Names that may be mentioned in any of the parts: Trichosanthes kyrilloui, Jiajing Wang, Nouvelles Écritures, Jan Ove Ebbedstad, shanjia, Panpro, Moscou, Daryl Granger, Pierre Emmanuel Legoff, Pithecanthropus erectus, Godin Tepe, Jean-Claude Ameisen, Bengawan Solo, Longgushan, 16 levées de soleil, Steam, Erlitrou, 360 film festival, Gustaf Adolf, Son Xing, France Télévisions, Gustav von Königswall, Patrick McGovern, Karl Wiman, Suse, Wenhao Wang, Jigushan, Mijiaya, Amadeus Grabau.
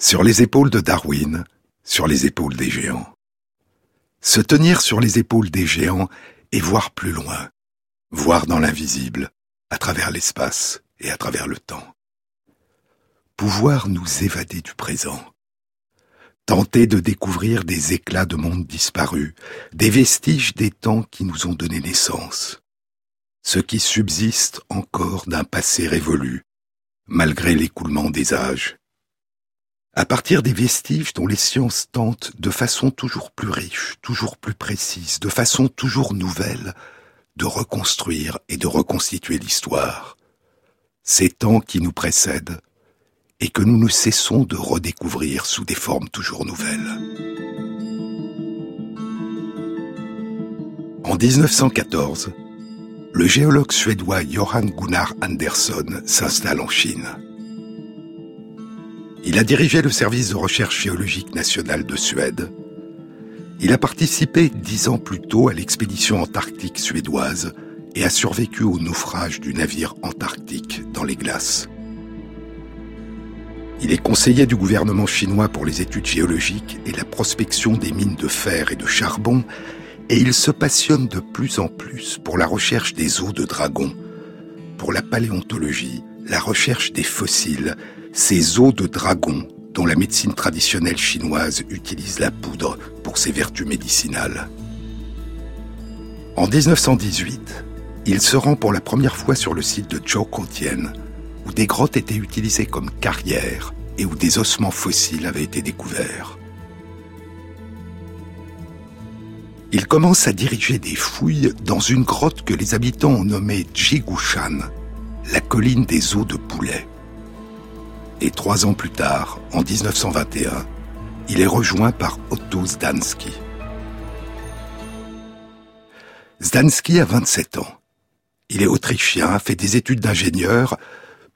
Sur les épaules de Darwin, sur les épaules des géants. Se tenir sur les épaules des géants et voir plus loin, voir dans l'invisible, à travers l'espace et à travers le temps. Pouvoir nous évader du présent. Tenter de découvrir des éclats de mondes disparus, des vestiges des temps qui nous ont donné naissance. Ce qui subsiste encore d'un passé révolu, malgré l'écoulement des âges. À partir des vestiges dont les sciences tentent, de façon toujours plus riche, toujours plus précise, de façon toujours nouvelle, de reconstruire et de reconstituer l'histoire. Ces temps qui nous précèdent et que nous ne cessons de redécouvrir sous des formes toujours nouvelles. En 1914, le géologue suédois Johan Gunnar Andersson s'installe en Chine. Il a dirigé le service de recherche géologique nationale de Suède. Il a participé 10 ans plus tôt à l'expédition antarctique suédoise et a survécu au naufrage du navire antarctique dans les glaces. Il est conseiller du gouvernement chinois pour les études géologiques et la prospection des mines de fer et de charbon, et il se passionne de plus en plus pour la recherche des os de dragon, pour la paléontologie, la recherche des fossiles, ces os de dragon dont la médecine traditionnelle chinoise utilise la poudre pour ses vertus médicinales. En 1918, il se rend pour la première fois sur le site de Zhoukoudian, où des grottes étaient utilisées comme carrières et où des ossements fossiles avaient été découverts. Il commence à diriger des fouilles dans une grotte que les habitants ont nommée Jigushan, la colline des os de poulet. Et 3 ans plus tard, en 1921, il est rejoint par Otto Zdansky. Zdansky a 27 ans. Il est autrichien, fait des études d'ingénieur,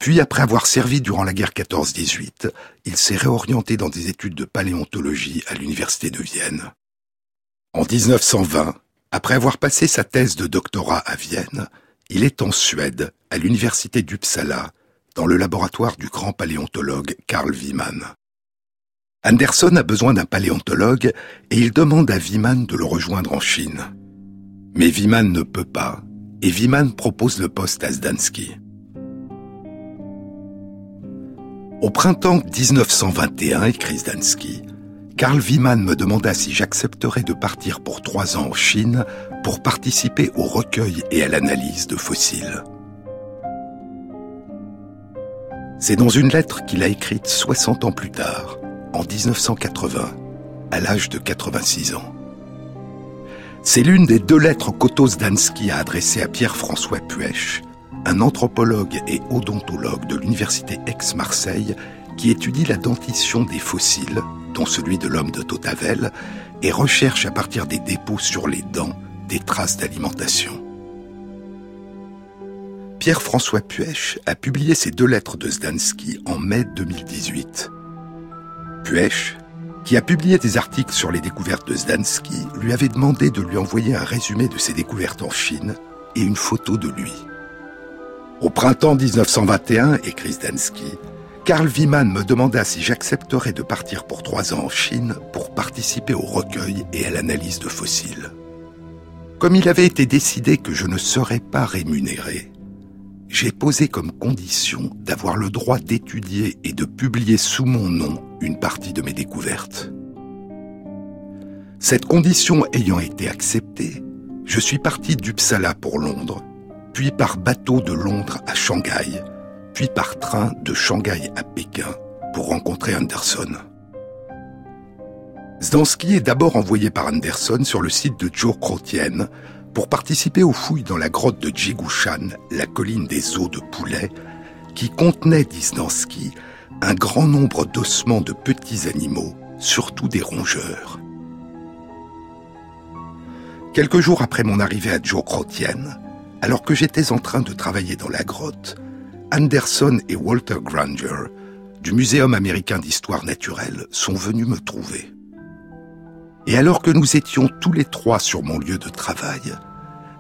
puis après avoir servi durant la guerre 14-18, il s'est réorienté dans des études de paléontologie à l'université de Vienne. En 1920, après avoir passé sa thèse de doctorat à Vienne, il est en Suède, à l'université d'Uppsala, dans le laboratoire du grand paléontologue Karl Wiman. Andersson a besoin d'un paléontologue et il demande à Wiman de le rejoindre en Chine. Mais Wiman ne peut pas et Wiman propose le poste à Zdansky. Au printemps 1921, écrit Zdansky, « Karl Wiman me demanda si j'accepterais de partir pour 3 ans en Chine pour participer au recueil et à l'analyse de fossiles. » C'est dans une lettre qu'il a écrite 60 ans plus tard, en 1980, à l'âge de 86 ans. C'est l'une des 2 lettres qu'Otto Zdansky a adressées à Pierre-François Puech, un anthropologue et odontologue de l'université Aix-Marseille qui étudie la dentition des fossiles, dont celui de l'homme de Tautavel, et recherche à partir des dépôts sur les dents des traces d'alimentation. Pierre-François Puech a publié ces 2 lettres de Zdansky en mai 2018. Puech, qui a publié des articles sur les découvertes de Zdansky, lui avait demandé de lui envoyer un résumé de ses découvertes en Chine et une photo de lui. Au printemps 1921, écrit Zdansky, « Karl Wiman me demanda si j'accepterais de partir pour 3 ans en Chine pour participer au recueil et à l'analyse de fossiles. Comme il avait été décidé que je ne serais pas rémunéré, j'ai posé comme condition d'avoir le droit d'étudier et de publier sous mon nom une partie de mes découvertes. Cette condition ayant été acceptée, je suis parti d'Uppsala pour Londres, puis par bateau de Londres à Shanghai, puis par train de Shanghai à Pékin pour rencontrer Andersson. » Zdansky est d'abord envoyé par Andersson sur le site de Zhoukoudian, pour participer aux fouilles dans la grotte de Jigushan, la colline des os de poulet, qui contenait, dit Zdansky, un grand nombre d'ossements de petits animaux, surtout des rongeurs. Quelques jours après mon arrivée à Zhoukoudian, alors que j'étais en train de travailler dans la grotte, Andersson et Walter Granger, du Muséum américain d'histoire naturelle, sont venus me trouver. Et alors que nous étions tous les 3 sur mon lieu de travail,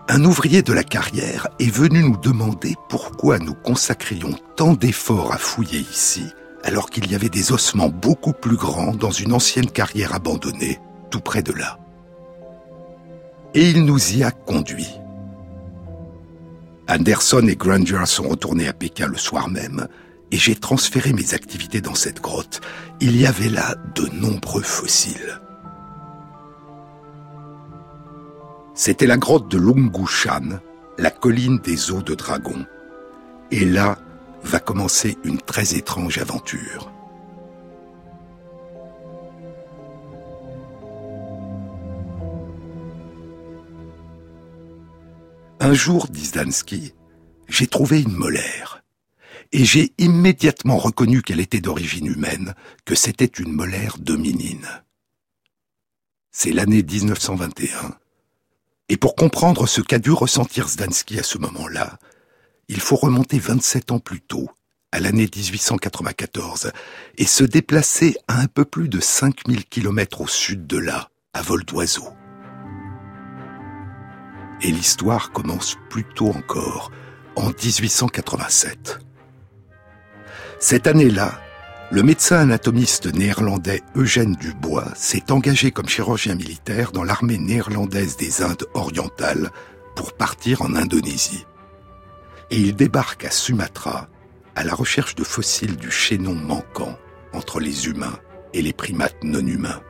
un ouvrier de la carrière est venu nous demander pourquoi nous consacrions tant d'efforts à fouiller ici, alors qu'il y avait des ossements beaucoup plus grands dans une ancienne carrière abandonnée, tout près de là. Et il nous y a conduits. Andersson et Granger sont retournés à Pékin le soir même, et j'ai transféré mes activités dans cette grotte. Il y avait là de nombreux fossiles. C'était la grotte de Longgushan, la colline des eaux de dragon. Et là va commencer une très étrange aventure. Un jour, dit Zdansky, j'ai trouvé une molaire. Et j'ai immédiatement reconnu qu'elle était d'origine humaine, que c'était une molaire dominine. C'est l'année 1921. Et pour comprendre ce qu'a dû ressentir Zdansky à ce moment-là, il faut remonter 27 ans plus tôt, à l'année 1894, et se déplacer à un peu plus de 5000 km au sud de là, à vol d'oiseau. Et l'histoire commence plus tôt encore, en 1887. Cette année-là, le médecin anatomiste néerlandais Eugène Dubois s'est engagé comme chirurgien militaire dans l'armée néerlandaise des Indes orientales pour partir en Indonésie. Et il débarque à Sumatra à la recherche de fossiles du chaînon manquant entre les humains et les primates non humains.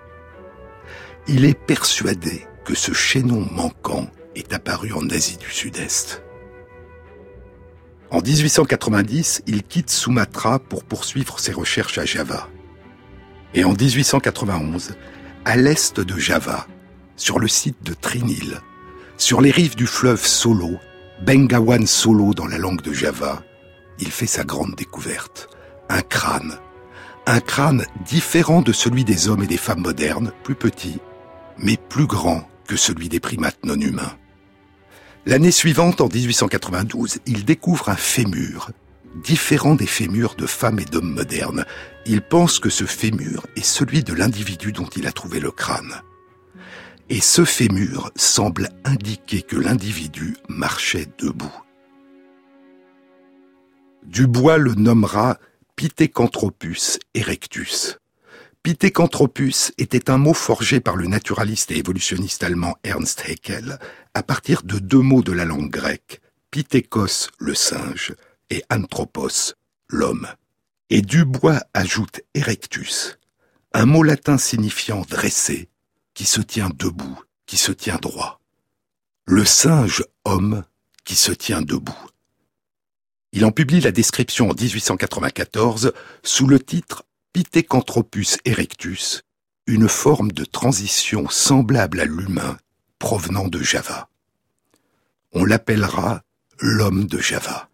Il est persuadé que ce chaînon manquant est apparu en Asie du Sud-Est. En 1890, il quitte Sumatra pour poursuivre ses recherches à Java. Et en 1891, à l'est de Java, sur le site de Trinil, sur les rives du fleuve Solo, Bengawan Solo dans la langue de Java, il fait sa grande découverte. Un crâne différent de celui des hommes et des femmes modernes, plus petit, mais plus grand que celui des primates non humains. L'année suivante, en 1892, il découvre un fémur, différent des fémurs de femmes et d'hommes modernes. Il pense que ce fémur est celui de l'individu dont il a trouvé le crâne. Et ce fémur semble indiquer que l'individu marchait debout. Dubois le nommera Pithecanthropus erectus. Pithecanthropus était un mot forgé par le naturaliste et évolutionniste allemand Ernst Haeckel à partir de deux mots de la langue grecque, Pithekos, le singe, et Anthropos, l'homme. Et Dubois ajoute erectus, un mot latin signifiant dressé, qui se tient debout, qui se tient droit. Le singe homme qui se tient debout. Il en publie la description en 1894 sous le titre Pithecanthropus erectus, une forme de transition semblable à l'humain provenant de Java. On l'appellera l'homme de Java.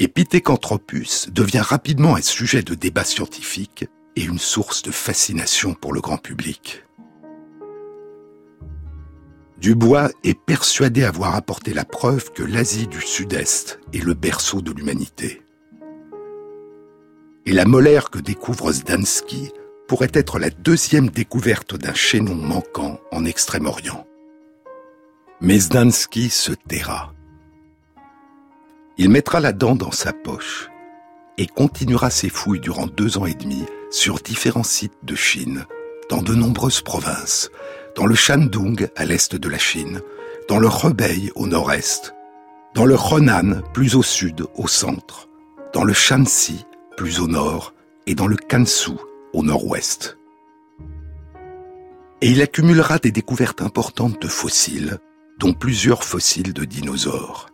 Et Pithecanthropus devient rapidement un sujet de débat scientifique et une source de fascination pour le grand public. Dubois est persuadé avoir apporté la preuve que l'Asie du Sud-Est est le berceau de l'humanité. Et la molaire que découvre Zdansky pourrait être la deuxième découverte d'un chaînon manquant en Extrême-Orient. Mais Zdansky se taira. Il mettra la dent dans sa poche et continuera ses fouilles durant 2 ans et demi sur différents sites de Chine, dans de nombreuses provinces, dans le Shandong à l'est de la Chine, dans le Hebei au nord-est, dans le Henan plus au sud, au centre, dans le Shanxi plus au nord, et dans le Kansu, au nord-ouest. Et il accumulera des découvertes importantes de fossiles, dont plusieurs fossiles de dinosaures.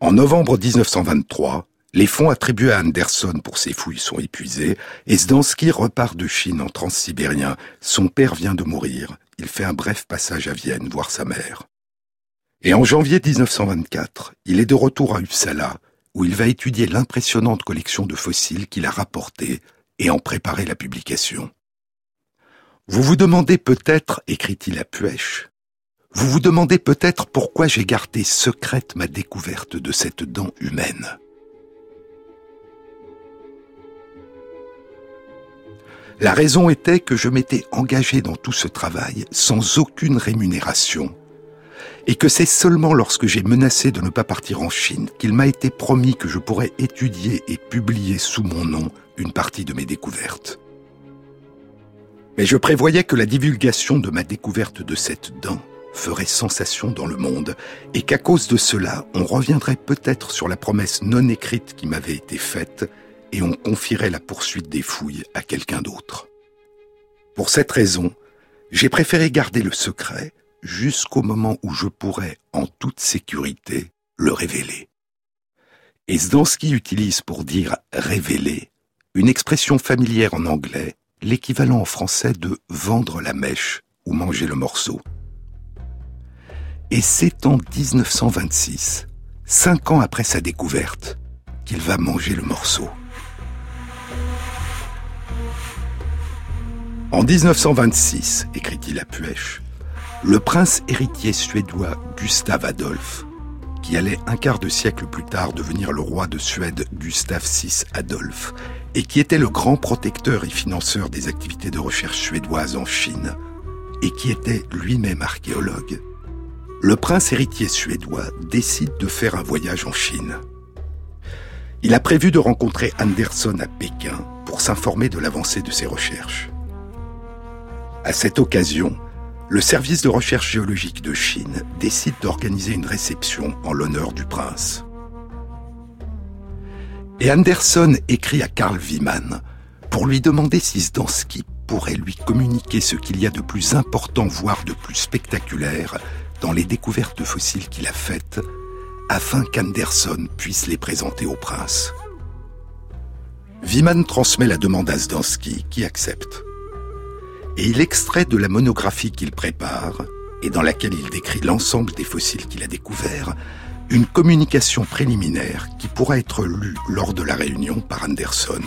En novembre 1923, les fonds attribués à Andersson pour ses fouilles sont épuisés, et Zdansky repart de Chine en transsibérien. Son père vient de mourir, il fait un bref passage à Vienne voir sa mère. Et en janvier 1924, il est de retour à Uppsala, où il va étudier l'impressionnante collection de fossiles qu'il a rapportée et en préparer la publication. « Vous vous demandez peut-être, écrit-il à Puech, vous vous demandez peut-être pourquoi j'ai gardé secrète ma découverte de cette dent humaine. La raison était que je m'étais engagé dans tout ce travail sans aucune rémunération, et que c'est seulement lorsque j'ai menacé de ne pas partir en Chine qu'il m'a été promis que je pourrais étudier et publier sous mon nom une partie de mes découvertes. Mais je prévoyais que la divulgation de ma découverte de cette dent ferait sensation dans le monde, et qu'à cause de cela, on reviendrait peut-être sur la promesse non écrite qui m'avait été faite, et on confierait la poursuite des fouilles à quelqu'un d'autre. Pour cette raison, j'ai préféré garder le secret jusqu'au moment où je pourrais, en toute sécurité, le révéler. Et Zdansky utilise pour dire « révéler » une expression familière en anglais, l'équivalent en français de « vendre la mèche » ou « manger le morceau ». Et c'est en 1926, 5 ans après sa découverte, qu'il va manger le morceau. En 1926, écrit-il à Puech, le prince héritier suédois Gustaf Adolf, qui allait un quart de siècle plus tard devenir le roi de Suède Gustaf VI Adolf, et qui était le grand protecteur et financeur des activités de recherche suédoises en Chine, et qui était lui-même archéologue, le prince héritier suédois décide de faire un voyage en Chine. Il a prévu de rencontrer Andersson à Pékin pour s'informer de l'avancée de ses recherches. À cette occasion, le service de recherche géologique de Chine décide d'organiser une réception en l'honneur du prince. Et Andersson écrit à Karl Wiman pour lui demander si Zdansky pourrait lui communiquer ce qu'il y a de plus important, voire de plus spectaculaire, dans les découvertes de fossiles qu'il a faites, afin qu'Anderson puisse les présenter au prince. Wiman transmet la demande à Zdansky, qui accepte. Et il extrait de la monographie qu'il prépare, et dans laquelle il décrit l'ensemble des fossiles qu'il a découverts, une communication préliminaire qui pourra être lue lors de la réunion par Anderson.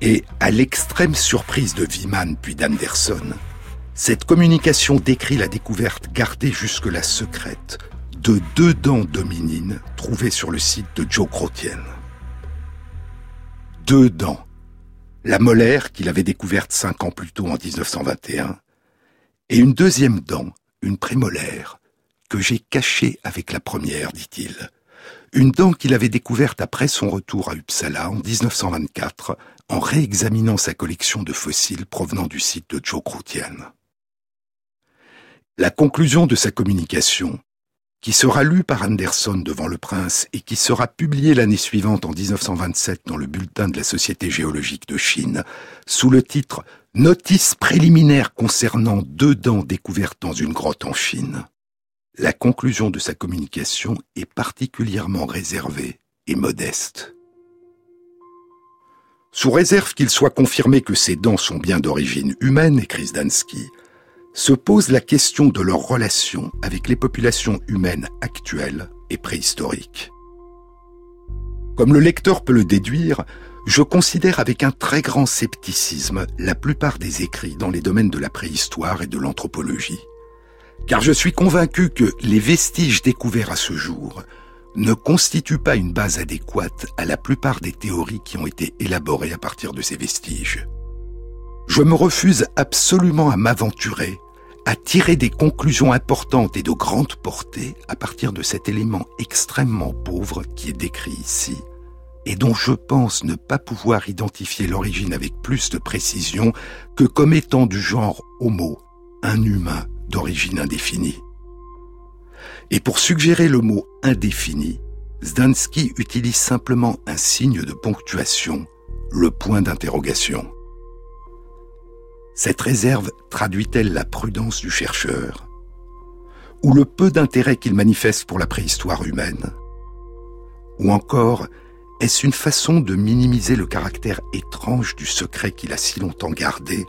Et, à l'extrême surprise de Wiman puis d'Anderson, cette communication décrit la découverte gardée jusque-là secrète de 2 dents dominines trouvées sur le site de Zhoukoudian. 2 dents. La molaire qu'il avait découverte 5 ans plus tôt en 1921 et une 2e dent, une prémolaire, que j'ai cachée avec la première, dit-il. Une dent qu'il avait découverte après son retour à Uppsala en 1924 en réexaminant sa collection de fossiles provenant du site de Zhoukoudian. La conclusion de sa communication, qui sera lue par Andersson devant le prince et qui sera publiée l'année suivante en 1927 dans le bulletin de la Société géologique de Chine, sous le titre « Notice préliminaire concernant 2 dents découvertes dans une grotte en Chine », la conclusion de sa communication est particulièrement réservée et modeste. Sous réserve qu'il soit confirmé que ces dents sont bien d'origine humaine, écrit Zdansky, se pose la question de leur relation avec les populations humaines actuelles et préhistoriques. Comme le lecteur peut le déduire, je considère avec un très grand scepticisme la plupart des écrits dans les domaines de la préhistoire et de l'anthropologie, car je suis convaincu que les vestiges découverts à ce jour ne constituent pas une base adéquate à la plupart des théories qui ont été élaborées à partir de ces vestiges. Je me refuse absolument à m'aventurer, à tirer des conclusions importantes et de grande portée à partir de cet élément extrêmement pauvre qui est décrit ici, et dont je pense ne pas pouvoir identifier l'origine avec plus de précision que comme étant du genre Homo, un humain d'origine indéfinie. Et pour suggérer le mot « indéfini », Zdansky utilise simplement un signe de ponctuation, le point d'interrogation. Cette réserve traduit-elle la prudence du chercheur, ou le peu d'intérêt qu'il manifeste pour la préhistoire humaine, ou encore, est-ce une façon de minimiser le caractère étrange du secret qu'il a si longtemps gardé,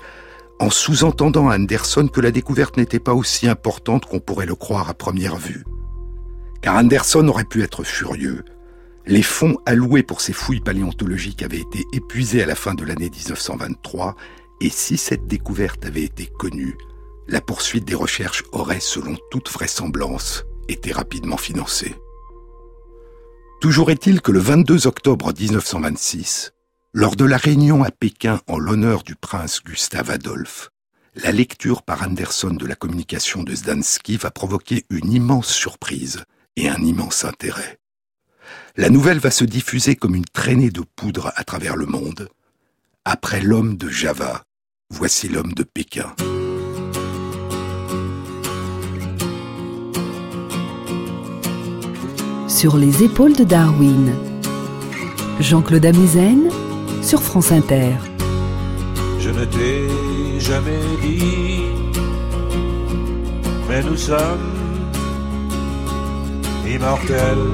en sous-entendant à Andersson que la découverte n'était pas aussi importante qu'on pourrait le croire à première vue? Car Andersson aurait pu être furieux. Les fonds alloués pour ses fouilles paléontologiques avaient été épuisés à la fin de l'année 1923, et si cette découverte avait été connue, la poursuite des recherches aurait, selon toute vraisemblance, été rapidement financée. Toujours est-il que le 22 octobre 1926, lors de la réunion à Pékin en l'honneur du prince Gustaf Adolf, la lecture par Andersson de la communication de Zdansky va provoquer une immense surprise et un immense intérêt. La nouvelle va se diffuser comme une traînée de poudre à travers le monde. Après l'homme de Java, voici l'homme de Pékin. Sur les épaules de Darwin, Jean-Claude Ameisen sur France Inter. Je ne t'ai jamais dit, mais nous sommes immortels.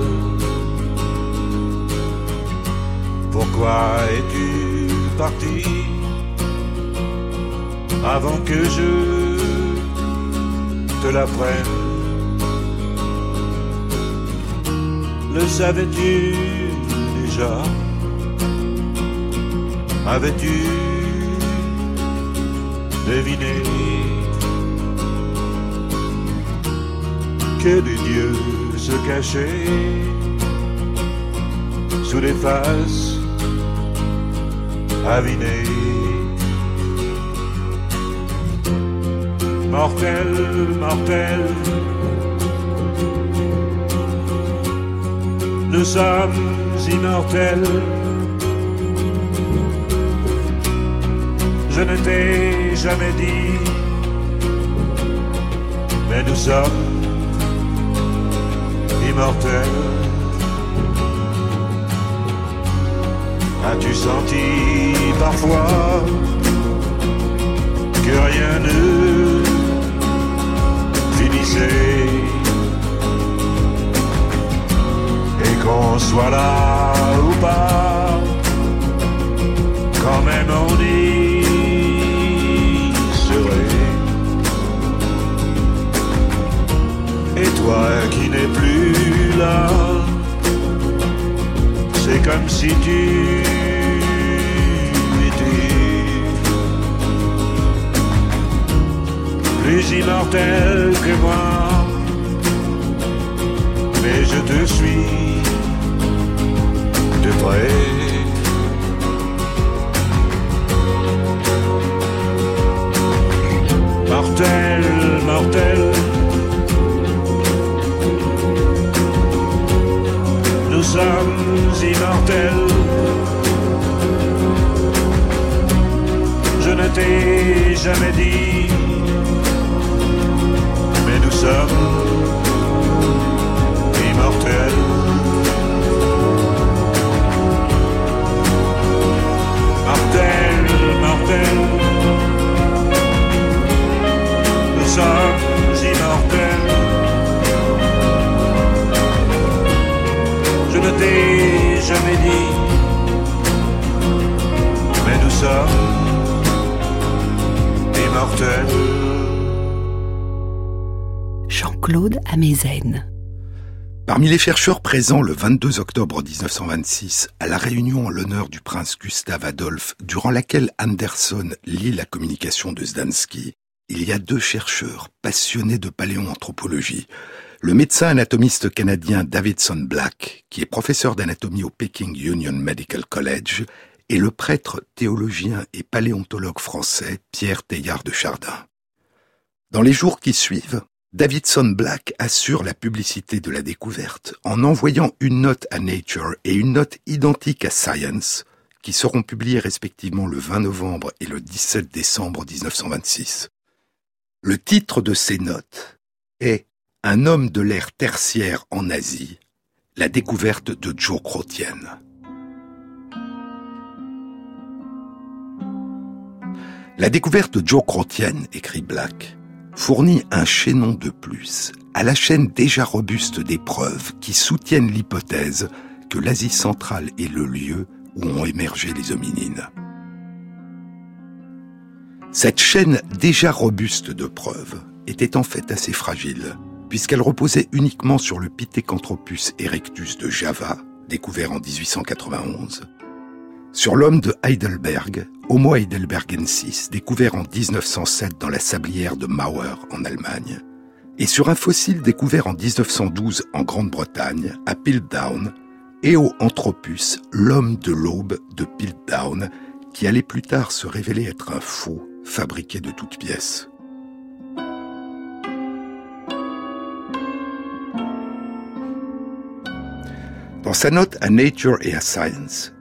Pourquoi es-tu parti avant que je te l'apprenne? Le savais-tu déjà? Avais-tu deviné que les dieux se cachaient sous les faces avinées? Mortel, mortel, nous sommes immortels. Je ne t'ai jamais dit, mais nous sommes immortels. As-tu senti parfois que rien ne finissait et qu'on soit là ou pas, quand même on dit qui n'est plus là, c'est comme si tu étais plus immortel que moi, mais je te suis de près. Mortel, mortel, nous sommes immortels. Je ne t'ai jamais dit, mais nous sommes immortels. Mortel, mortel, nous sommes immortels. Je ne t'ai jamais dit, mais nous sommes immortels. Jean-Claude Ameisen. Parmi les chercheurs présents le 22 octobre 1926 à la réunion en l'honneur du prince Gustaf Adolf, durant laquelle Andersson lit la communication de Zdansky, il y a deux chercheurs passionnés de paléoanthropologie. Le médecin anatomiste canadien Davidson Black, qui est professeur d'anatomie au Peking Union Medical College, et le prêtre, théologien et paléontologue français Pierre Teilhard de Chardin. Dans les jours qui suivent, Davidson Black assure la publicité de la découverte en envoyant une note à Nature et une note identique à Science, qui seront publiées respectivement le 20 novembre et le 17 décembre 1926. Le titre de ces notes est « Un homme de l'ère tertiaire en Asie, la découverte de Zhoukoudian ». La découverte de Zhoukoudian, écrit Black, fournit un chaînon de plus à la chaîne déjà robuste des preuves qui soutiennent l'hypothèse que l'Asie centrale est le lieu où ont émergé les hominines. Cette chaîne déjà robuste de preuves était en fait assez fragile, puisqu'elle reposait uniquement sur le Pithecanthropus erectus de Java, découvert en 1891, sur l'homme de Heidelberg, Homo heidelbergensis, découvert en 1907 dans la sablière de Mauer en Allemagne, et sur un fossile découvert en 1912 en Grande-Bretagne, à Piltdown, Eo Anthropus, l'homme de l'aube de Piltdown, qui allait plus tard se révéler être un faux, fabriqués de toutes pièces. Dans sa note à Nature et à Science,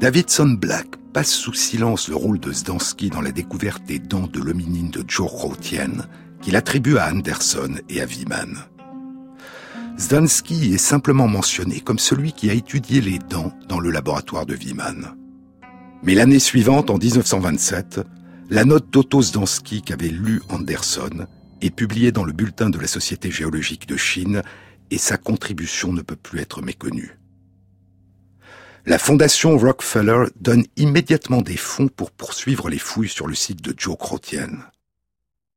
Davidson Black passe sous silence le rôle de Zdansky dans la découverte des dents de l'hominine de Zhoukoudian, qu'il attribue à Andersson et à Wiman. Zdansky est simplement mentionné comme celui qui a étudié les dents dans le laboratoire de Wiman. Mais l'année suivante, en 1927, la note d'Otto Zdansky qu'avait lue Andersson est publiée dans le bulletin de la Société géologique de Chine et sa contribution ne peut plus être méconnue. La fondation Rockefeller donne immédiatement des fonds pour poursuivre les fouilles sur le site de Zhoukoudian.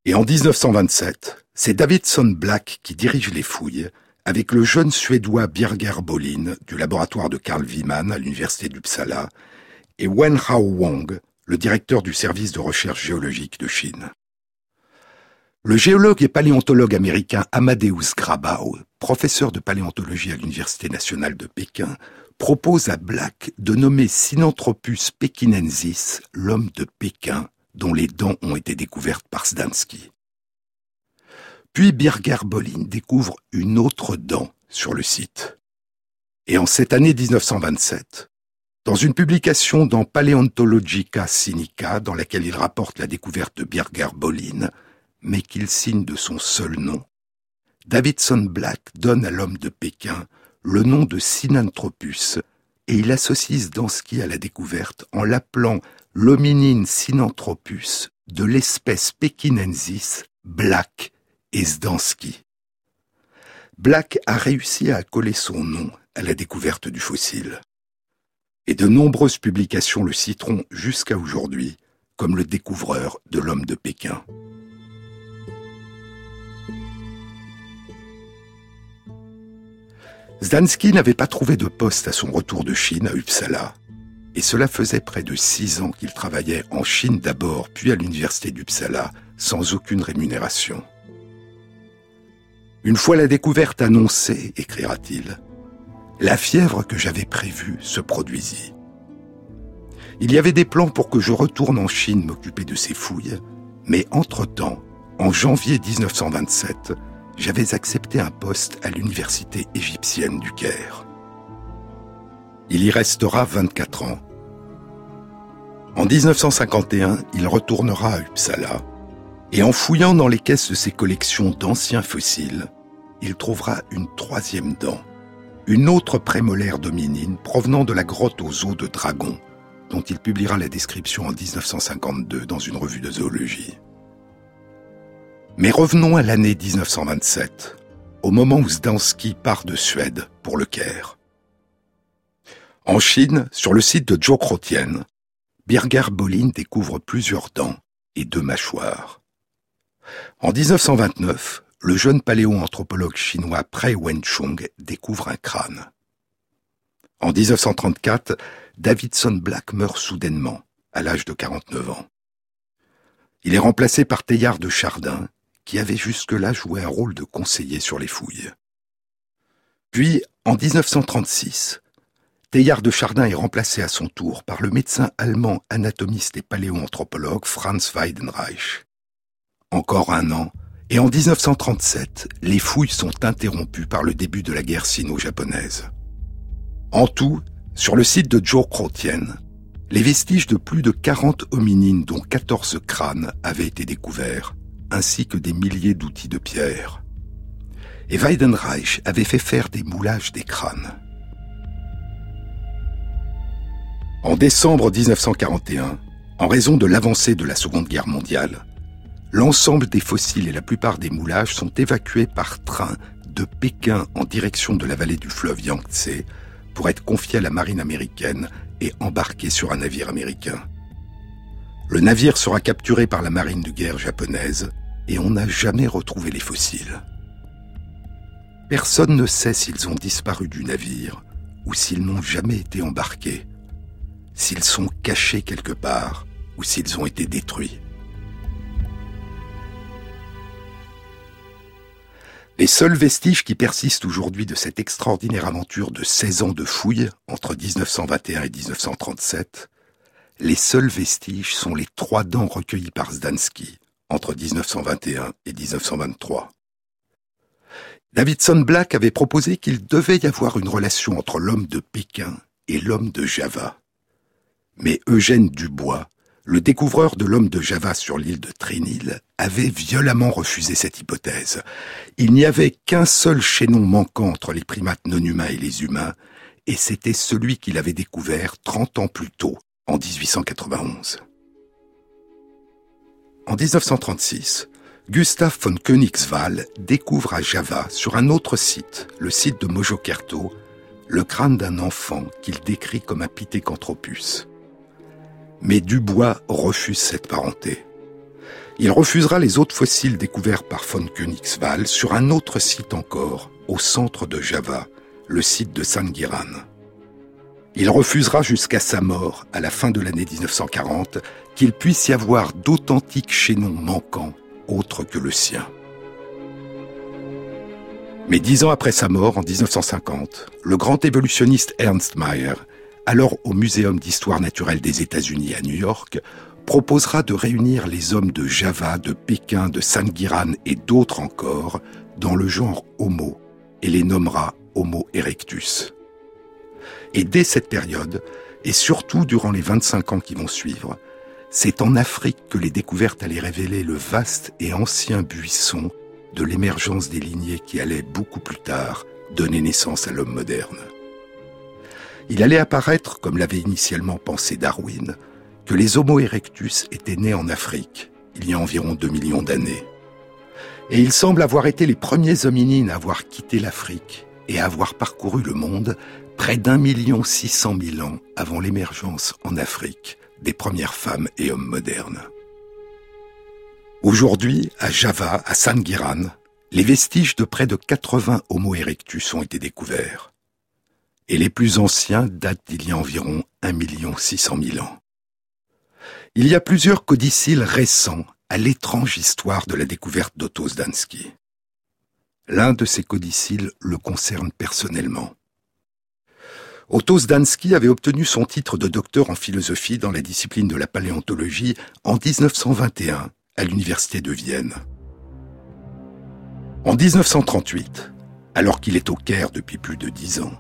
Et en 1927, c'est Davidson Black qui dirige les fouilles avec le jeune Suédois Birger Bolin du laboratoire de Karl Wiman à l'université d'Uppsala et Wenhao Wang, le directeur du service de recherche géologique de Chine. Le géologue et paléontologue américain Amadeus Grabau, professeur de paléontologie à l'Université nationale de Pékin, propose à Black de nommer Sinanthropus pekinensis l'homme de Pékin, dont les dents ont été découvertes par Zdansky. Puis Birger Bolin découvre une autre dent sur le site. Et en cette année 1927, dans une publication dans Paleontologica Sinica, dans laquelle il rapporte la découverte de Birger Bolin, mais qu'il signe de son seul nom, Davidson Black donne à l'homme de Pékin le nom de Sinanthropus et il associe Zdansky à la découverte en l'appelant l'hominine Sinanthropus de l'espèce pekinensis Black et Zdansky. Black a réussi à accoler son nom à la découverte du fossile. Et de nombreuses publications le citeront jusqu'à aujourd'hui comme le découvreur de l'homme de Pékin. Zdansky n'avait pas trouvé de poste à son retour de Chine à Uppsala. Et cela faisait près de 6 ans qu'il travaillait en Chine d'abord, puis à l'université d'Uppsala, sans aucune rémunération. « Une fois la découverte annoncée, écrira-t-il, la fièvre que j'avais prévue se produisit. Il y avait des plans pour que je retourne en Chine m'occuper de ces fouilles, mais entre-temps, en janvier 1927, j'avais accepté un poste à l'université égyptienne du Caire. Il y restera 24 ans. En 1951, il retournera à Uppsala et en fouillant dans les caisses de ses collections d'anciens fossiles, il trouvera une 3e dent, une autre prémolaire dominine provenant de la grotte aux os de dragon, dont il publiera la description en 1952 dans une revue de zoologie. Mais revenons à l'année 1927, au moment où Zdansky part de Suède pour le Caire. En Chine, sur le site de Zhoukoudian, Birger Bolin découvre plusieurs dents et 2 mâchoires. En 1929, le jeune paléoanthropologue chinois Prei Wenchong découvre un crâne. En 1934, Davidson Black meurt soudainement, à l'âge de 49 ans. Il est remplacé par Teilhard de Chardin, qui avait jusque-là joué un rôle de conseiller sur les fouilles. Puis, en 1936, Teilhard de Chardin est remplacé à son tour par le médecin allemand anatomiste et paléoanthropologue Franz Weidenreich. Encore 1 an, et en 1937, les fouilles sont interrompues par le début de la guerre sino-japonaise. En tout, sur le site de Zhoukoudian, les vestiges de plus de 40 hominines, dont 14 crânes, avaient été découverts, ainsi que des milliers d'outils de pierre. Et Weidenreich avait fait faire des moulages des crânes. En décembre 1941, en raison de l'avancée de la Seconde Guerre mondiale, l'ensemble des fossiles et la plupart des moulages sont évacués par train de Pékin en direction de la vallée du fleuve Yangtze pour être confiés à la marine américaine et embarqués sur un navire américain. Le navire sera capturé par la marine de guerre japonaise et on n'a jamais retrouvé les fossiles. Personne ne sait s'ils ont disparu du navire ou s'ils n'ont jamais été embarqués, s'ils sont cachés quelque part ou s'ils ont été détruits. Les seuls vestiges qui persistent aujourd'hui de cette extraordinaire aventure de 16 ans de fouilles entre 1921 et 1937, les seuls vestiges sont les 3 dents recueillies par Zdansky entre 1921 et 1923. Davidson Black avait proposé qu'il devait y avoir une relation entre l'homme de Pékin et l'homme de Java. Mais Eugène Dubois, le découvreur de l'homme de Java sur l'île de Trinil, avait violemment refusé cette hypothèse. Il n'y avait qu'un seul chaînon manquant entre les primates non humains et les humains, et c'était celui qu'il avait découvert 30 ans plus tôt, en 1891. En 1936, Gustav von Königswall découvre à Java, sur un autre site, le site de Mojokerto, le crâne d'un enfant qu'il décrit comme un Pithecanthropus. Mais Dubois refuse cette parenté. Il refusera les autres fossiles découverts par von Königswall sur un autre site encore, au centre de Java, le site de Sangiran. Il refusera jusqu'à sa mort, à la fin de l'année 1940, qu'il puisse y avoir d'authentiques chaînons manquants, autres que le sien. Mais 10 ans après sa mort, en 1950, le grand évolutionniste Ernst Mayr, alors au Muséum d'histoire naturelle des États-Unis à New York, proposera de réunir les hommes de Java, de Pékin, de Sangiran et d'autres encore dans le genre Homo et les nommera Homo erectus. Et dès cette période, et surtout durant les 25 ans qui vont suivre, c'est en Afrique que les découvertes allaient révéler le vaste et ancien buisson de l'émergence des lignées qui allaient beaucoup plus tard donner naissance à l'homme moderne. Il allait apparaître, comme l'avait initialement pensé Darwin, que les Homo erectus étaient nés en Afrique, il y a environ 2 millions d'années. Et ils semblent avoir été les premiers hominines à avoir quitté l'Afrique et à avoir parcouru le monde près d'1 600 000 ans avant l'émergence en Afrique des premières femmes et hommes modernes. Aujourd'hui, à Java, à Sangiran, les vestiges de près de 80 Homo erectus ont été découverts. Et les plus anciens datent d'il y a environ 1 600 000 ans. Il y a plusieurs codicilles récents à l'étrange histoire de la découverte d'Otto Zdansky. L'un de ces codicilles le concerne personnellement. Otto Zdansky avait obtenu son titre de docteur en philosophie dans la discipline de la paléontologie en 1921 à l'université de Vienne. En 1938, alors qu'il est au Caire depuis plus de 10 ans,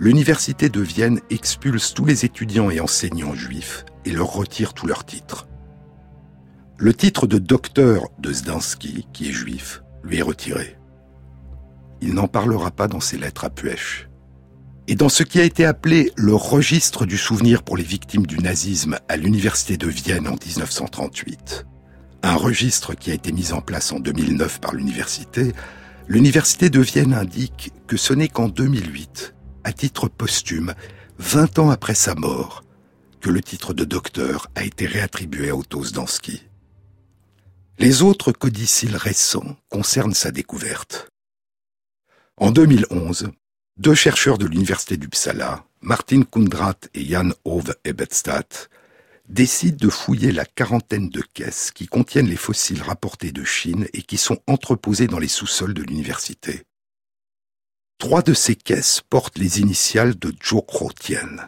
l'université de Vienne expulse tous les étudiants et enseignants juifs et leur retire tous leurs titres. Le titre de docteur de Zdansky, qui est juif, lui est retiré. Il n'en parlera pas dans ses lettres à Puech. Et dans ce qui a été appelé le registre du souvenir pour les victimes du nazisme à l'université de Vienne en 1938, un registre qui a été mis en place en 2009 par l'université, l'université de Vienne indique que ce n'est qu'en 2008, à titre posthume, 20 ans après sa mort, que le titre de docteur a été réattribué à Otto Zdansky. Les autres codicilles récents concernent sa découverte. En 2011, 2 chercheurs de l'université d'Uppsala, Martin Kundrat et Jan Ove Ebbedstad, décident de fouiller la quarantaine de caisses qui contiennent les fossiles rapportés de Chine et qui sont entreposés dans les sous-sols de l'université. 3 de ces caisses portent les initiales de Zhoukoudian.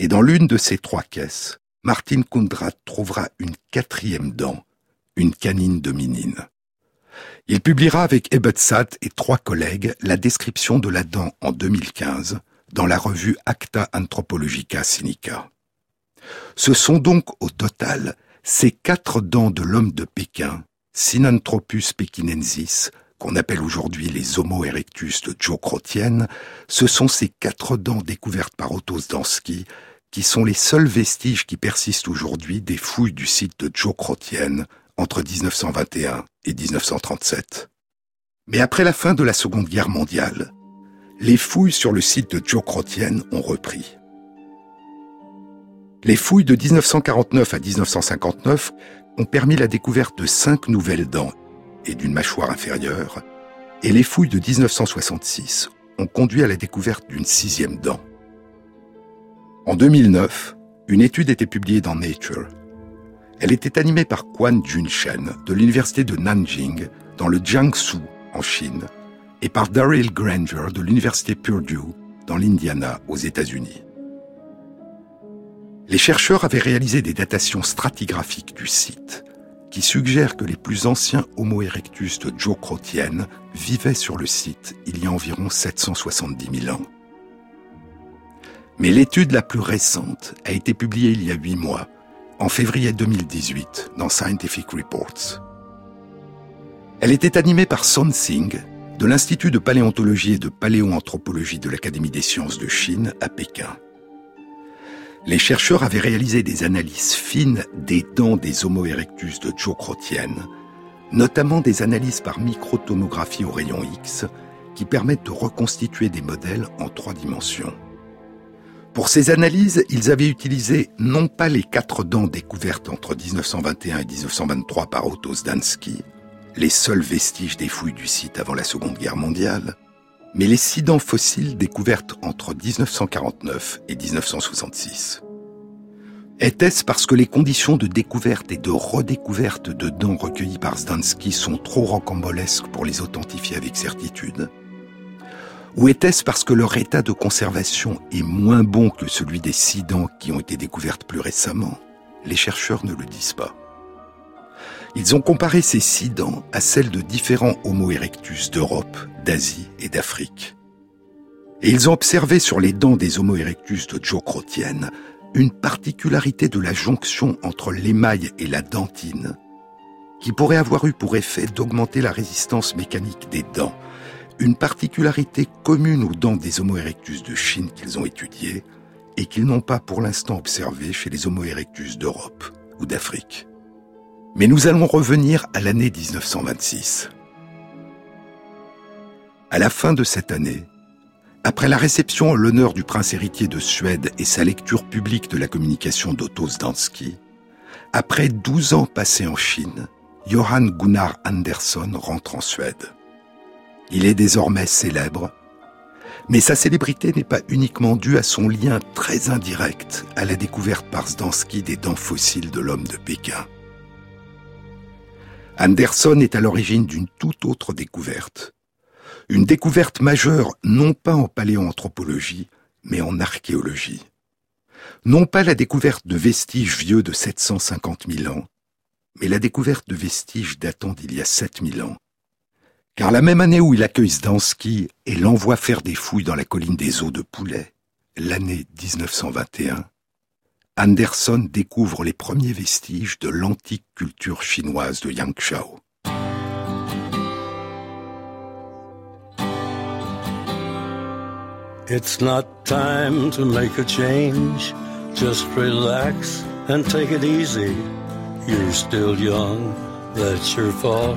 Et dans l'une de ces 3 caisses, Martin Kundrat trouvera une 4e dent, une canine dominine. Il publiera avec Ebbedstad et 3 collègues la description de la dent en 2015 dans la revue Acta Anthropologica Sinica. Ce sont donc au total ces 4 dents de l'homme de Pékin, Sinanthropus pekinensis, qu'on appelle aujourd'hui les Homo erectus de Zhoukoudian, ce sont ces 4 dents découvertes par Otto Zdansky qui sont les seuls vestiges qui persistent aujourd'hui des fouilles du site de Zhoukoudian entre 1921 et 1937. Mais après la fin de la Seconde Guerre mondiale, les fouilles sur le site de Zhoukoudian ont repris. Les fouilles de 1949 à 1959 ont permis la découverte de 5 nouvelles dents et d'une mâchoire inférieure, et les fouilles de 1966 ont conduit à la découverte d'une 6e dent. En 2009, une étude était publiée dans Nature. Elle était animée par Quan Junshen de l'université de Nanjing, dans le Jiangsu, en Chine, et par Daryl Granger de l'université Purdue, dans l'Indiana, aux États-Unis. Les chercheurs avaient réalisé des datations stratigraphiques du site qui suggèrent que les plus anciens Homo erectus de Zhoukoudian vivaient sur le site il y a environ 770 000 ans. Mais l'étude la plus récente a été publiée il y a 8 mois, en février 2018, dans Scientific Reports. Elle était animée par Son Xing, de l'Institut de paléontologie et de paléoanthropologie de l'Académie des sciences de Chine à Pékin. Les chercheurs avaient réalisé des analyses fines des dents des Homo erectus de Zhoukoudian, notamment des analyses par microtomographie au rayon X, qui permettent de reconstituer des modèles en 3 dimensions. Pour ces analyses, ils avaient utilisé non pas les 4 dents découvertes entre 1921 et 1923 par Otto Zdansky, les seuls vestiges des fouilles du site avant la Seconde Guerre mondiale, mais les 6 dents fossiles découvertes entre 1949 et 1966. Était-ce parce que les conditions de découverte et de redécouverte de dents recueillies par Zdansky sont trop rocambolesques pour les authentifier avec certitude ? Ou était-ce parce que leur état de conservation est moins bon que celui des 6 dents qui ont été découvertes plus récemment ? Les chercheurs ne le disent pas. Ils ont comparé ces 6 dents à celles de différents Homo erectus d'Europe, d'Asie et d'Afrique. Et ils ont observé sur les dents des Homo erectus de Zhoukoudian une particularité de la jonction entre l'émail et la dentine qui pourrait avoir eu pour effet d'augmenter la résistance mécanique des dents, une particularité commune aux dents des Homo erectus de Chine qu'ils ont étudiées et qu'ils n'ont pas pour l'instant observée chez les Homo erectus d'Europe ou d'Afrique. Mais nous allons revenir à l'année 1926. À la fin de cette année, après la réception en l'honneur du prince héritier de Suède et sa lecture publique de la communication d'Otto Zdansky, après 12 ans passés en Chine, Johan Gunnar Andersson rentre en Suède. Il est désormais célèbre, mais sa célébrité n'est pas uniquement due à son lien très indirect à la découverte par Zdansky des dents fossiles de l'homme de Pékin. Andersson est à l'origine d'une toute autre découverte. Une découverte majeure, non pas en paléoanthropologie, mais en archéologie. Non pas la découverte de vestiges vieux de 750 000 ans, mais la découverte de vestiges datant d'il y a 7 000 ans. Car la même année où il accueille Zdansky et l'envoie faire des fouilles dans la colline des Os de Poulet, l'année 1921, Andersson découvre les premiers vestiges de l'antique culture chinoise de Yangshao. It's not time to make a change. Just relax and take it easy. You're still young, that's your fault.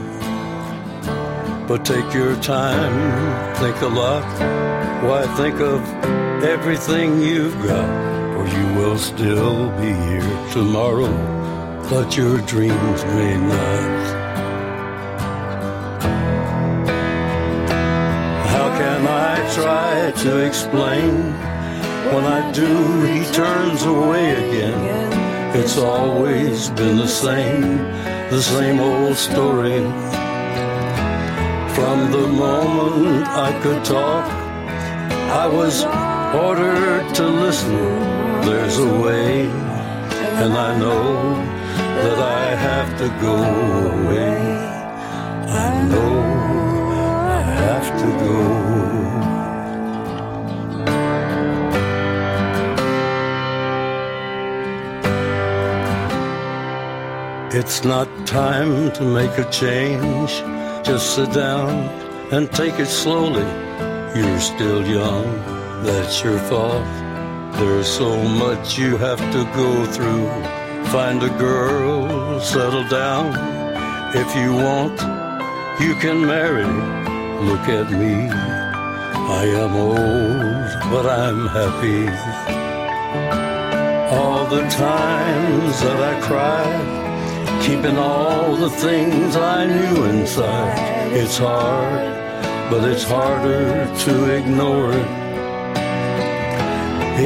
But take your time, think a lot. Why, think of everything you've got, or you will still be here tomorrow, but your dreams may not. How can I try to explain? When I do, he turns away again. It's always been the same old story. From the moment I could talk, I was ordered to listen. There's a way, and I know that I have to go away. I know I have to go. It's not time to make a change. Just sit down and take it slowly. You're still young, that's your fault. There's so much you have to go through. Find a girl, settle down. If you want, you can marry. Look at me, I am old, but I'm happy. all the times that I cried, keeping all the things I knew inside. It's hard, but it's harder to ignore it.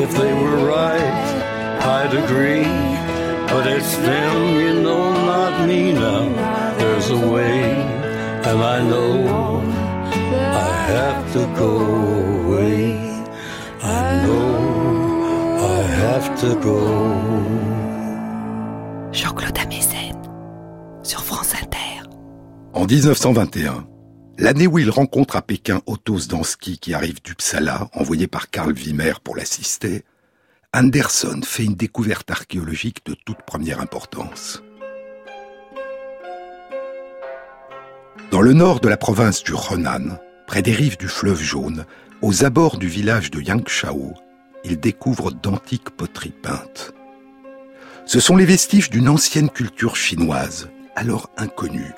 If they were right, I'd agree, but it's them, you know, not me now. There's a way, and I know I have to go away. I know I have to go. Jean-Claude Ameisen, sur France Inter. En 1921, l'année où il rencontre à Pékin Otto Zdansky qui arrive d'Uppsala, envoyé par Karl Wimer pour l'assister, Andersson fait une découverte archéologique de toute première importance. Dans le nord de la province du Henan, près des rives du fleuve Jaune, aux abords du village de Yangshao, il découvre d'antiques poteries peintes. Ce sont les vestiges d'une ancienne culture chinoise, alors inconnue,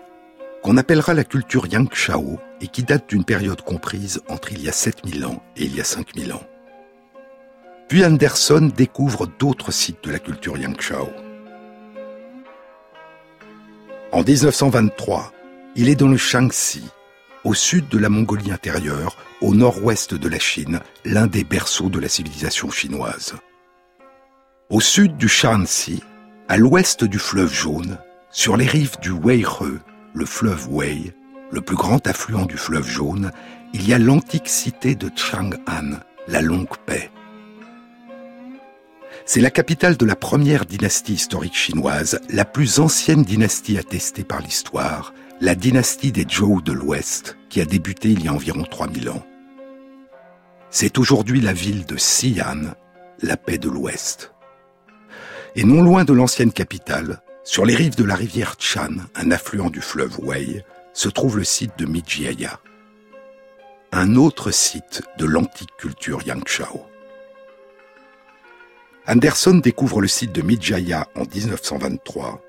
qu'on appellera la culture Yangshao et qui date d'une période comprise entre il y a 7000 ans et il y a 5000 ans. Puis Andersson découvre d'autres sites de la culture Yangshao. En 1923, il est dans le Shaanxi, au sud de la Mongolie intérieure, au nord-ouest de la Chine, l'un des berceaux de la civilisation chinoise. Au sud du Shaanxi, à l'ouest du fleuve Jaune, sur les rives du Weihe, le fleuve Wei, le plus grand affluent du fleuve Jaune, il y a l'antique cité de Chang'an, la Longue Paix. C'est la capitale de la première dynastie historique chinoise, la plus ancienne dynastie attestée par l'histoire, la dynastie des Zhou de l'Ouest, qui a débuté il y a environ 3000 ans. C'est aujourd'hui la ville de Xi'an, la paix de l'Ouest. Et non loin de l'ancienne capitale, sur les rives de la rivière Shan, un affluent du fleuve Wei, se trouve le site de Mijiaya, un autre site de l'antique culture Yangshao. Andersson découvre le site de Mijiaya en 1923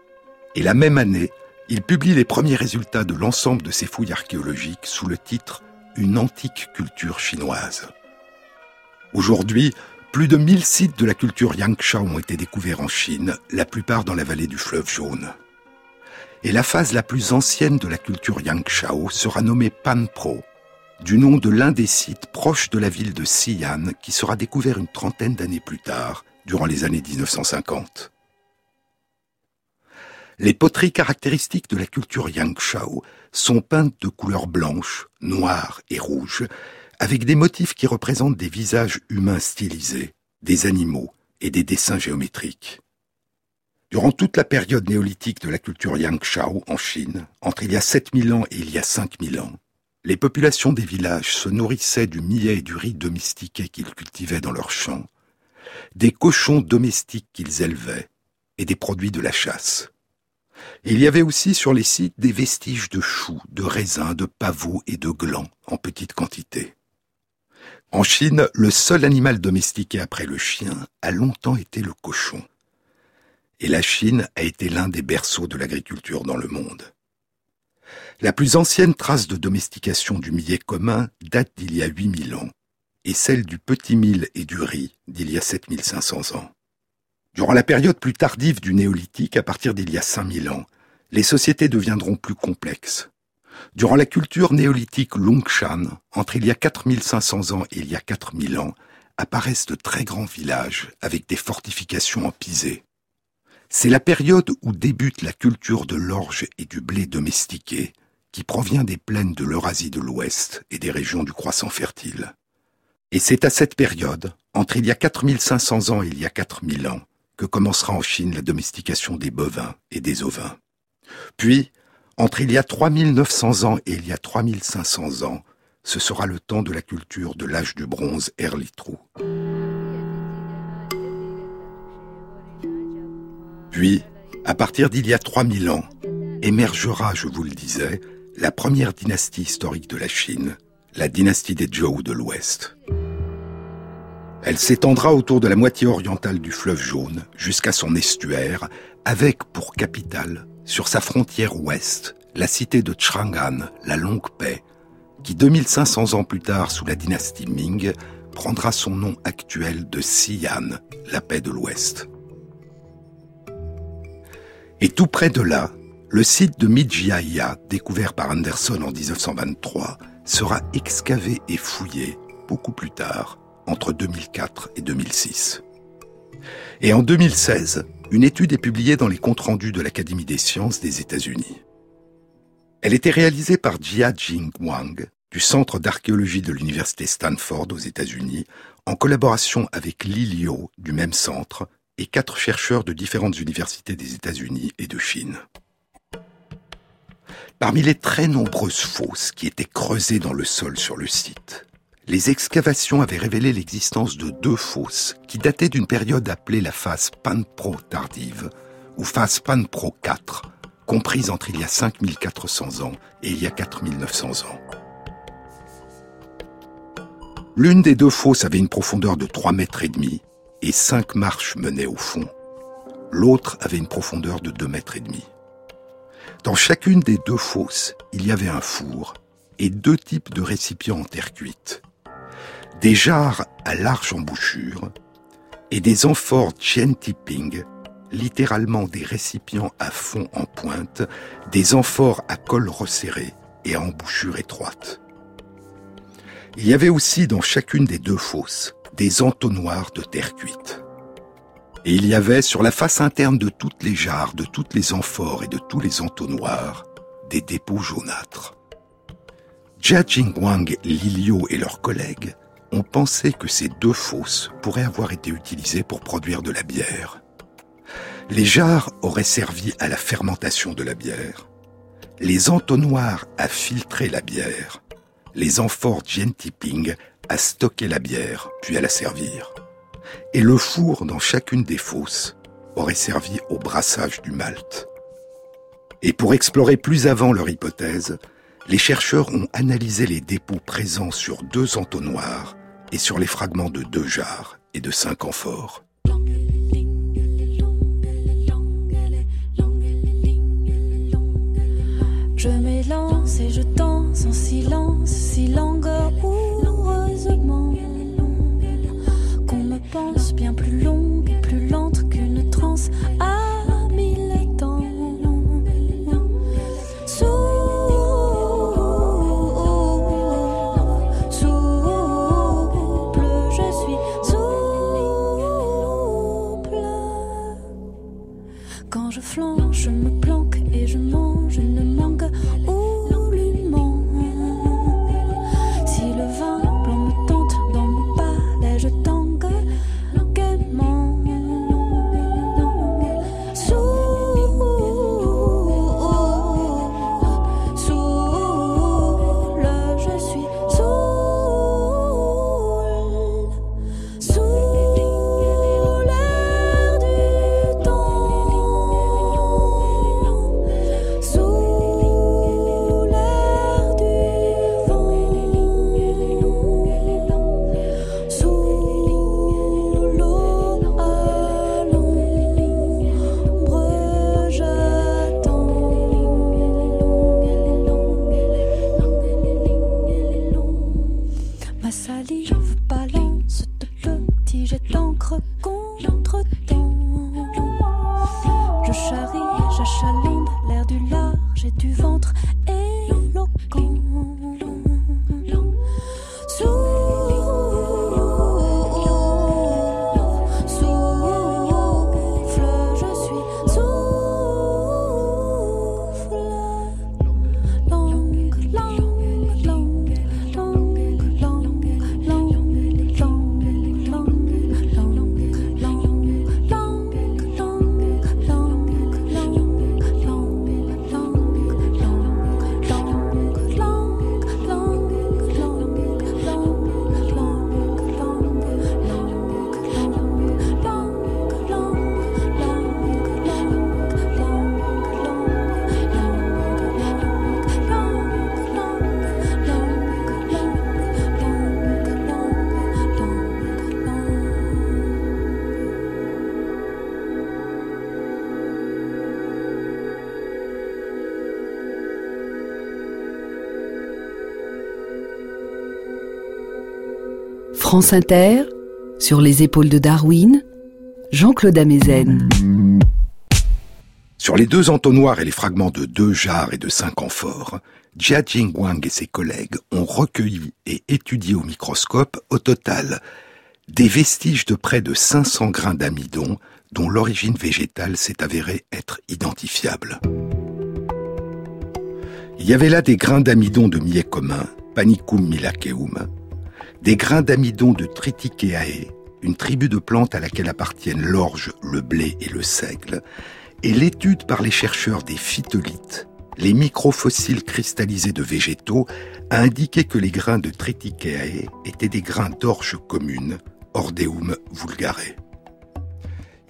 et la même année, il publie les premiers résultats de l'ensemble de ses fouilles archéologiques sous le titre « Une antique culture chinoise ». Aujourd'hui, plus de 1000 sites de la culture Yangshao ont été découverts en Chine, la plupart dans la vallée du fleuve Jaune. Et la phase la plus ancienne de la culture Yangshao sera nommée Panpro, du nom de l'un des sites proches de la ville de Xi'an qui sera découvert une 30aine d'années plus tard, durant les années 1950. Les poteries caractéristiques de la culture Yangshao sont peintes de couleurs blanches, noires et rouges, avec des motifs qui représentent des visages humains stylisés, des animaux et des dessins géométriques. Durant toute la période néolithique de la culture Yangshao en Chine, entre il y a 7000 ans et il y a 5000 ans, les populations des villages se nourrissaient du millet et du riz domestiqué qu'ils cultivaient dans leurs champs, des cochons domestiques qu'ils élevaient et des produits de la chasse. Il y avait aussi sur les sites des vestiges de choux, de raisins, de pavots et de glands en petite quantité. En Chine, le seul animal domestiqué après le chien a longtemps été le cochon. Et la Chine a été l'un des berceaux de l'agriculture dans le monde. La plus ancienne trace de domestication du millet commun date d'il y a 8000 ans. Et celle du petit mil et du riz d'il y a 7500 ans. Durant la période plus tardive du néolithique, à partir d'il y a 5000 ans, les sociétés deviendront plus complexes. Durant la culture néolithique Longgushan, entre il y a 4500 ans et il y a 4000 ans, apparaissent de très grands villages avec des fortifications en pisé. C'est la période où débute la culture de l'orge et du blé domestiqué, qui provient des plaines de l'Eurasie de l'Ouest et des régions du croissant fertile. Et c'est à cette période, entre il y a 4500 ans et il y a 4000 ans, que commencera en Chine la domestication des bovins et des ovins. Puis, entre il y a 3900 ans et il y a 3500 ans, ce sera le temps de la culture de l'âge du bronze Erlitrou. Puis, à partir d'il y a 3000 ans, émergera, je vous le disais, la première dynastie historique de la Chine, la dynastie des Zhou de l'Ouest. Elle s'étendra autour de la moitié orientale du fleuve Jaune jusqu'à son estuaire, avec pour capitale, sur sa frontière ouest, la cité de Chang'an, la Longue Paix, qui 2500 ans plus tard, sous la dynastie Ming, prendra son nom actuel de Xi'an, la paix de l'Ouest. Et tout près de là, le site de Mijiaya, découvert par Andersson en 1923, sera excavé et fouillé beaucoup plus tard, entre 2004 et 2006. Et en 2016, une étude est publiée dans les comptes rendus de l'Académie des sciences des États-Unis. Elle était réalisée par Jiajing Wang, du Centre d'archéologie de l'Université Stanford aux États-Unis, en collaboration avec Lilio, du même centre, et 4 chercheurs de différentes universités des États-Unis et de Chine. Parmi les très nombreuses fosses qui étaient creusées dans le sol sur le site, les excavations avaient révélé l'existence de 2 fosses qui dataient d'une période appelée la phase Panpro tardive ou phase Panpro IV, comprise entre il y a 5400 ans et il y a 4900 ans. L'une des 2 fosses avait une profondeur de 3,5 mètres et 5 marches menaient au fond. L'autre avait une profondeur de 2,5 mètres. Dans chacune des 2 fosses, il y avait un four et 2 types de récipients en terre cuite. Des jarres à large embouchure et des amphores tian-tiping, littéralement des récipients à fond en pointe, des amphores à col resserré et à embouchure étroite. Il y avait aussi dans chacune des 2 fosses des entonnoirs de terre cuite. Et il y avait sur la face interne de toutes les jarres, de toutes les amphores et de tous les entonnoirs des dépôts jaunâtres. Jiajing Wang, Lilio et leurs collègues ont pensé que ces 2 fosses pourraient avoir été utilisées pour produire de la bière. Les jarres auraient servi à la fermentation de la bière, les entonnoirs à filtrer la bière, les amphores Jian-tiping à stocker la bière puis à la servir, et le four dans chacune des fosses aurait servi au brassage du malt. Et pour explorer plus avant leur hypothèse, les chercheurs ont analysé les dépôts présents sur 2 entonnoirs et sur les fragments de 2 jarres et de 5 amphores. Je m'élance et je danse en silence, si langoureusement qu'on me pense bien plus longue et plus lente qu'une transe à 1000 temps. Quand je flanche, je me planque et je mange, ne manque oulement. Si le vin blanc me tente dans mon palais, je tangue longuement. Soul, je suis soul, sous l'air du temps, sous l'air du vent, sous l'eau à l'ombre, j'attends. Ma salive balance de petits jets d'encre contre temps. Je charrie, j'achalandre l'air du large et du ventre éloquent. Souffle, je suis souffle. Langue, langue, langue, langue, langue, langue, langue, langue, langue, langue, langue, langue, langue, langue, langue, langue, langue, langue, langue, langue, langue, langue, langue, langue, langue, France Inter, sur les épaules de Darwin, Jean-Claude Ameisen. Sur les deux entonnoirs et les fragments de 2 jarres et de 5 amphores, Jiajing Wang et ses collègues ont recueilli et étudié au microscope, au total, des vestiges de près de 500 grains d'amidon dont l'origine végétale s'est avérée être identifiable. Il y avait là des grains d'amidon de millet commun, Panicum millaceum, des grains d'amidon de Triticeae, une tribu de plantes à laquelle appartiennent l'orge, le blé et le seigle, et l'étude par les chercheurs des phytolithes, les microfossiles cristallisés de végétaux, a indiqué que les grains de Triticeae étaient des grains d'orge commune, Ordeum vulgare.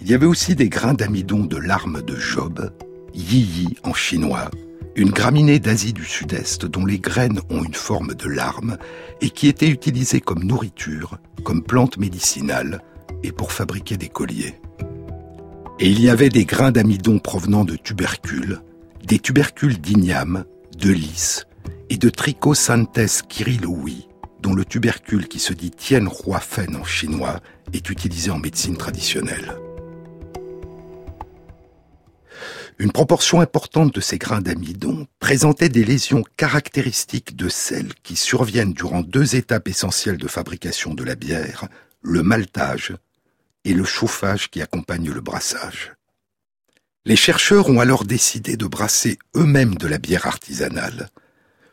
Il y avait aussi des grains d'amidon de l'arme de Job, Yiyi en chinois, une graminée d'Asie du Sud-Est dont les graines ont une forme de larme et qui était utilisée comme nourriture, comme plante médicinale et pour fabriquer des colliers. Et il y avait des grains d'amidon provenant de tubercules, des tubercules d'igname, de lys et de Trichosanthes kyrilloui, dont le tubercule qui se dit tianhuafen en chinois est utilisé en médecine traditionnelle. Une proportion importante de ces grains d'amidon présentait des lésions caractéristiques de celles qui surviennent durant 2 étapes essentielles de fabrication de la bière, le maltage et le chauffage qui accompagne le brassage. Les chercheurs ont alors décidé de brasser eux-mêmes de la bière artisanale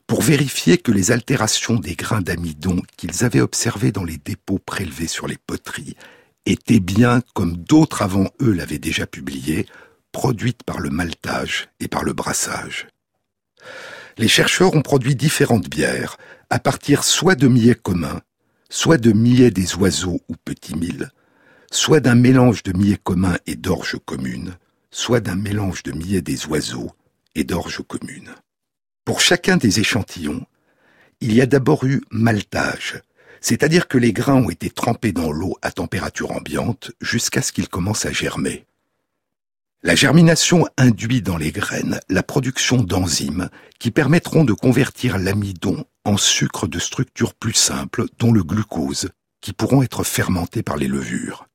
pour vérifier que les altérations des grains d'amidon qu'ils avaient observées dans les dépôts prélevés sur les poteries étaient bien, comme d'autres avant eux l'avaient déjà publié, produite par le maltage et par le brassage. Les chercheurs ont produit différentes bières, à partir soit de millets communs, soit de millets des oiseaux ou petits milles, soit d'un mélange de millets communs et d'orge commune, soit d'un mélange de millets des oiseaux et d'orge commune. Pour chacun des échantillons, il y a d'abord eu maltage, c'est-à-dire que les grains ont été trempés dans l'eau à température ambiante jusqu'à ce qu'ils commencent à germer. La germination induit dans les graines la production d'enzymes qui permettront de convertir l'amidon en sucre de structure plus simple, dont le glucose, qui pourront être fermentés par les levures.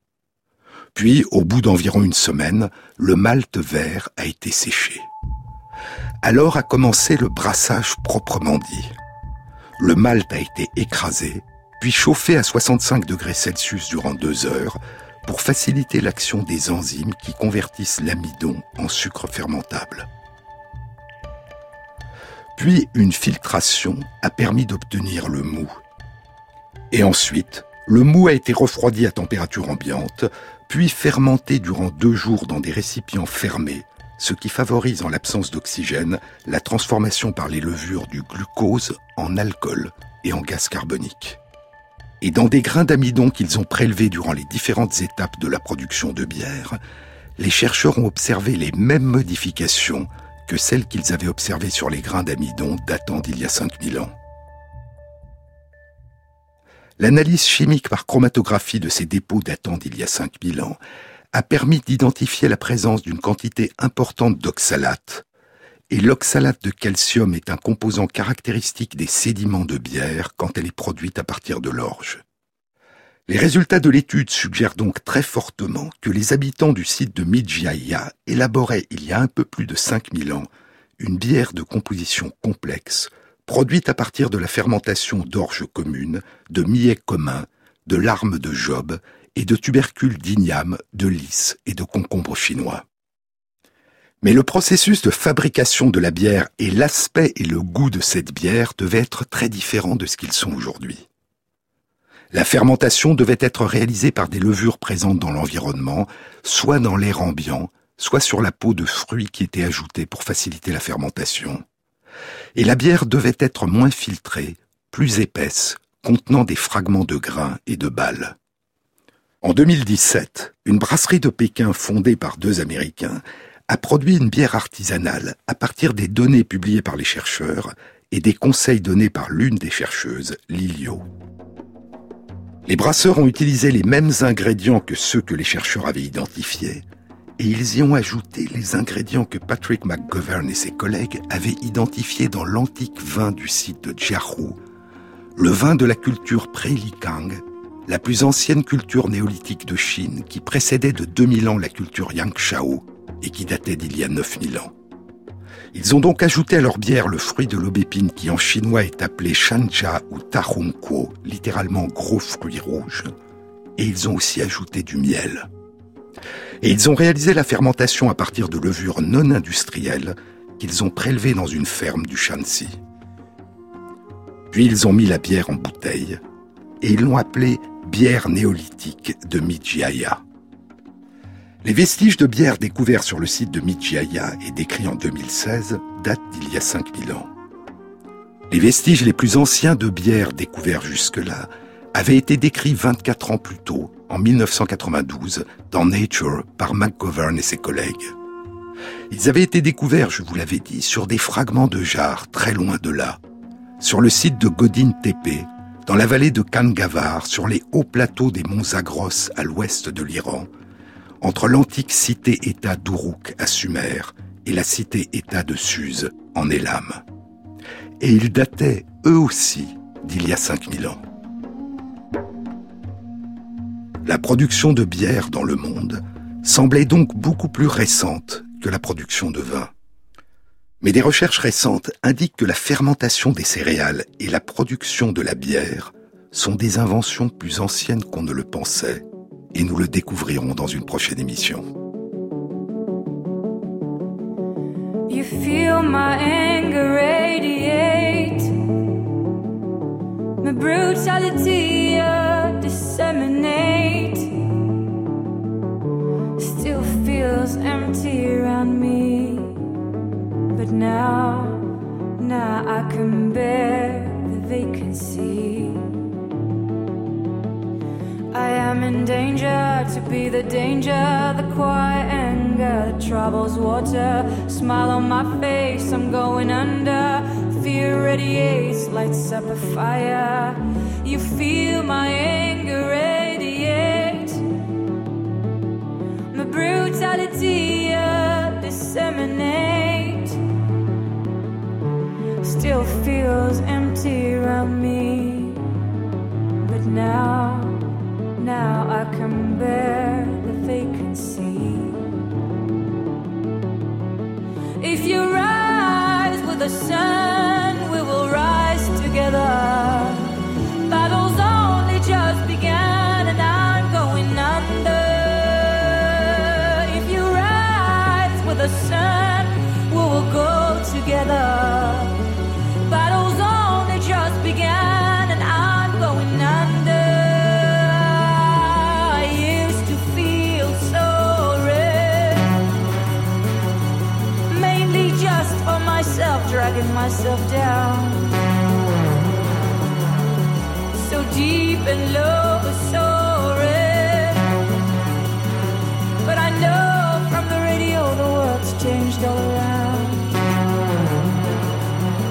Puis, au bout d'environ 1 semaine, le malt vert a été séché. Alors a commencé le brassage proprement dit. Le malt a été écrasé, puis chauffé à 65 degrés Celsius durant 2 heures, pour faciliter l'action des enzymes qui convertissent l'amidon en sucre fermentable. Puis une filtration a permis d'obtenir le moût. Et ensuite, le moût a été refroidi à température ambiante, puis fermenté durant 2 jours dans des récipients fermés, ce qui favorise en l'absence d'oxygène la transformation par les levures du glucose en alcool et en gaz carbonique. Et dans des grains d'amidon qu'ils ont prélevés durant les différentes étapes de la production de bière, les chercheurs ont observé les mêmes modifications que celles qu'ils avaient observées sur les grains d'amidon datant d'il y a 5000 ans. L'analyse chimique par chromatographie de ces dépôts datant d'il y a 5000 ans a permis d'identifier la présence d'une quantité importante d'oxalate, et l'oxalate de calcium est un composant caractéristique des sédiments de bière quand elle est produite à partir de l'orge. Les résultats de l'étude suggèrent donc très fortement que les habitants du site de Mijiaya élaboraient il y a un peu plus de 5000 ans une bière de composition complexe produite à partir de la fermentation d'orge commune, de millet commun, de larmes de Job et de tubercules d'igname, de lys et de concombre chinois. Mais le processus de fabrication de la bière et l'aspect et le goût de cette bière devaient être très différents de ce qu'ils sont aujourd'hui. La fermentation devait être réalisée par des levures présentes dans l'environnement, soit dans l'air ambiant, soit sur la peau de fruits qui étaient ajoutés pour faciliter la fermentation. Et la bière devait être moins filtrée, plus épaisse, contenant des fragments de grains et de balles. En 2017, une brasserie de Pékin fondée par 2 Américains a produit une bière artisanale à partir des données publiées par les chercheurs et des conseils donnés par l'une des chercheuses, Lilio. Les brasseurs ont utilisé les mêmes ingrédients que ceux que les chercheurs avaient identifiés, et ils y ont ajouté les ingrédients que Patrick McGovern et ses collègues avaient identifiés dans l'antique vin du site de Jiahu, le vin de la culture pré-Likang, la plus ancienne culture néolithique de Chine qui précédait de 2000 ans la culture Yangshao, et qui datait d'il y a 9000 ans. Ils ont donc ajouté à leur bière le fruit de l'aubépine qui en chinois est appelé shanjia ou tarongquo, littéralement gros fruit rouge, et ils ont aussi ajouté du miel. Et ils ont réalisé la fermentation à partir de levures non industrielles qu'ils ont prélevées dans une ferme du Shanxi. Puis ils ont mis la bière en bouteille et ils l'ont appelée bière néolithique de Mijiaya. Les vestiges de bière découverts sur le site de Mijiaya et décrits en 2016 datent d'il y a 5000 ans. Les vestiges les plus anciens de bière découverts jusque-là avaient été décrits 24 ans plus tôt, en 1992, dans Nature, par McGovern et ses collègues. Ils avaient été découverts, je vous l'avais dit, sur des fragments de jarres très loin de là, sur le site de Godin Tepe, dans la vallée de Kangavar, sur les hauts plateaux des monts Zagros à l'ouest de l'Iran, entre l'antique cité-État d'Uruk à Sumer et la cité-État de Suse en Élam. Et ils dataient, eux aussi, d'il y a 5000 ans. La production de bière dans le monde semblait donc beaucoup plus récente que la production de vin. Mais des recherches récentes indiquent que la fermentation des céréales et la production de la bière sont des inventions plus anciennes qu'on ne le pensait. Et nous le découvrirons dans une prochaine émission. You feel my anger radiate, my brutality disseminate, still feels empty around me, but now I can bear the vacancy. I am in danger to be the danger, the quiet anger that troubles water. Smile on my face, I'm going under. Fear radiates, lights up a fire. You feel my anger radiate, my brutality disseminate. Still feels empty around me, but now I can bear the vacancy. If you rise with the sun, we will rise together. Battle's only just began, and I'm going under. If you rise with the sun, we will go together. Battle's only just began, and I'm going under. Myself, dragging myself down, so deep and low, soaring. But I know from the radio the world's changed all around,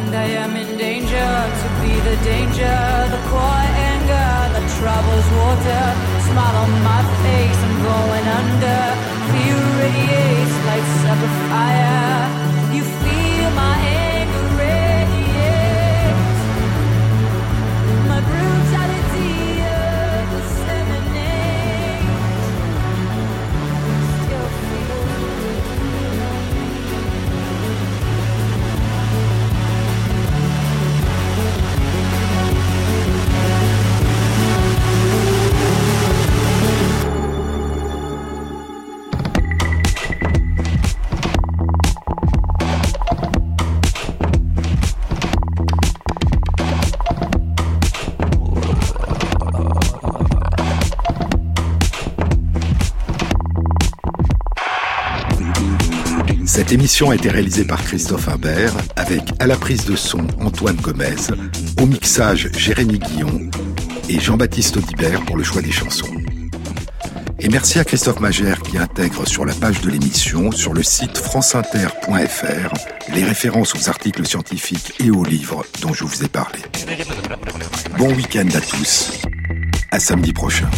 and I am in danger to be the danger, the quiet anger that troubles water. Smile on my face, I'm going under. Fear radiates, lights up a fire. My anger radiates, my brutality disseminates. Still Cette émission a été réalisée par Christophe Imbert, avec à la prise de son Antoine Gomez, au mixage Jérémy Guillon et Jean-Baptiste Audibert pour le choix des chansons. Et merci à Christophe Magère qui intègre sur la page de l'émission, sur le site franceinter.fr, les références aux articles scientifiques et aux livres dont je vous ai parlé. Bon week-end à tous, à samedi prochain.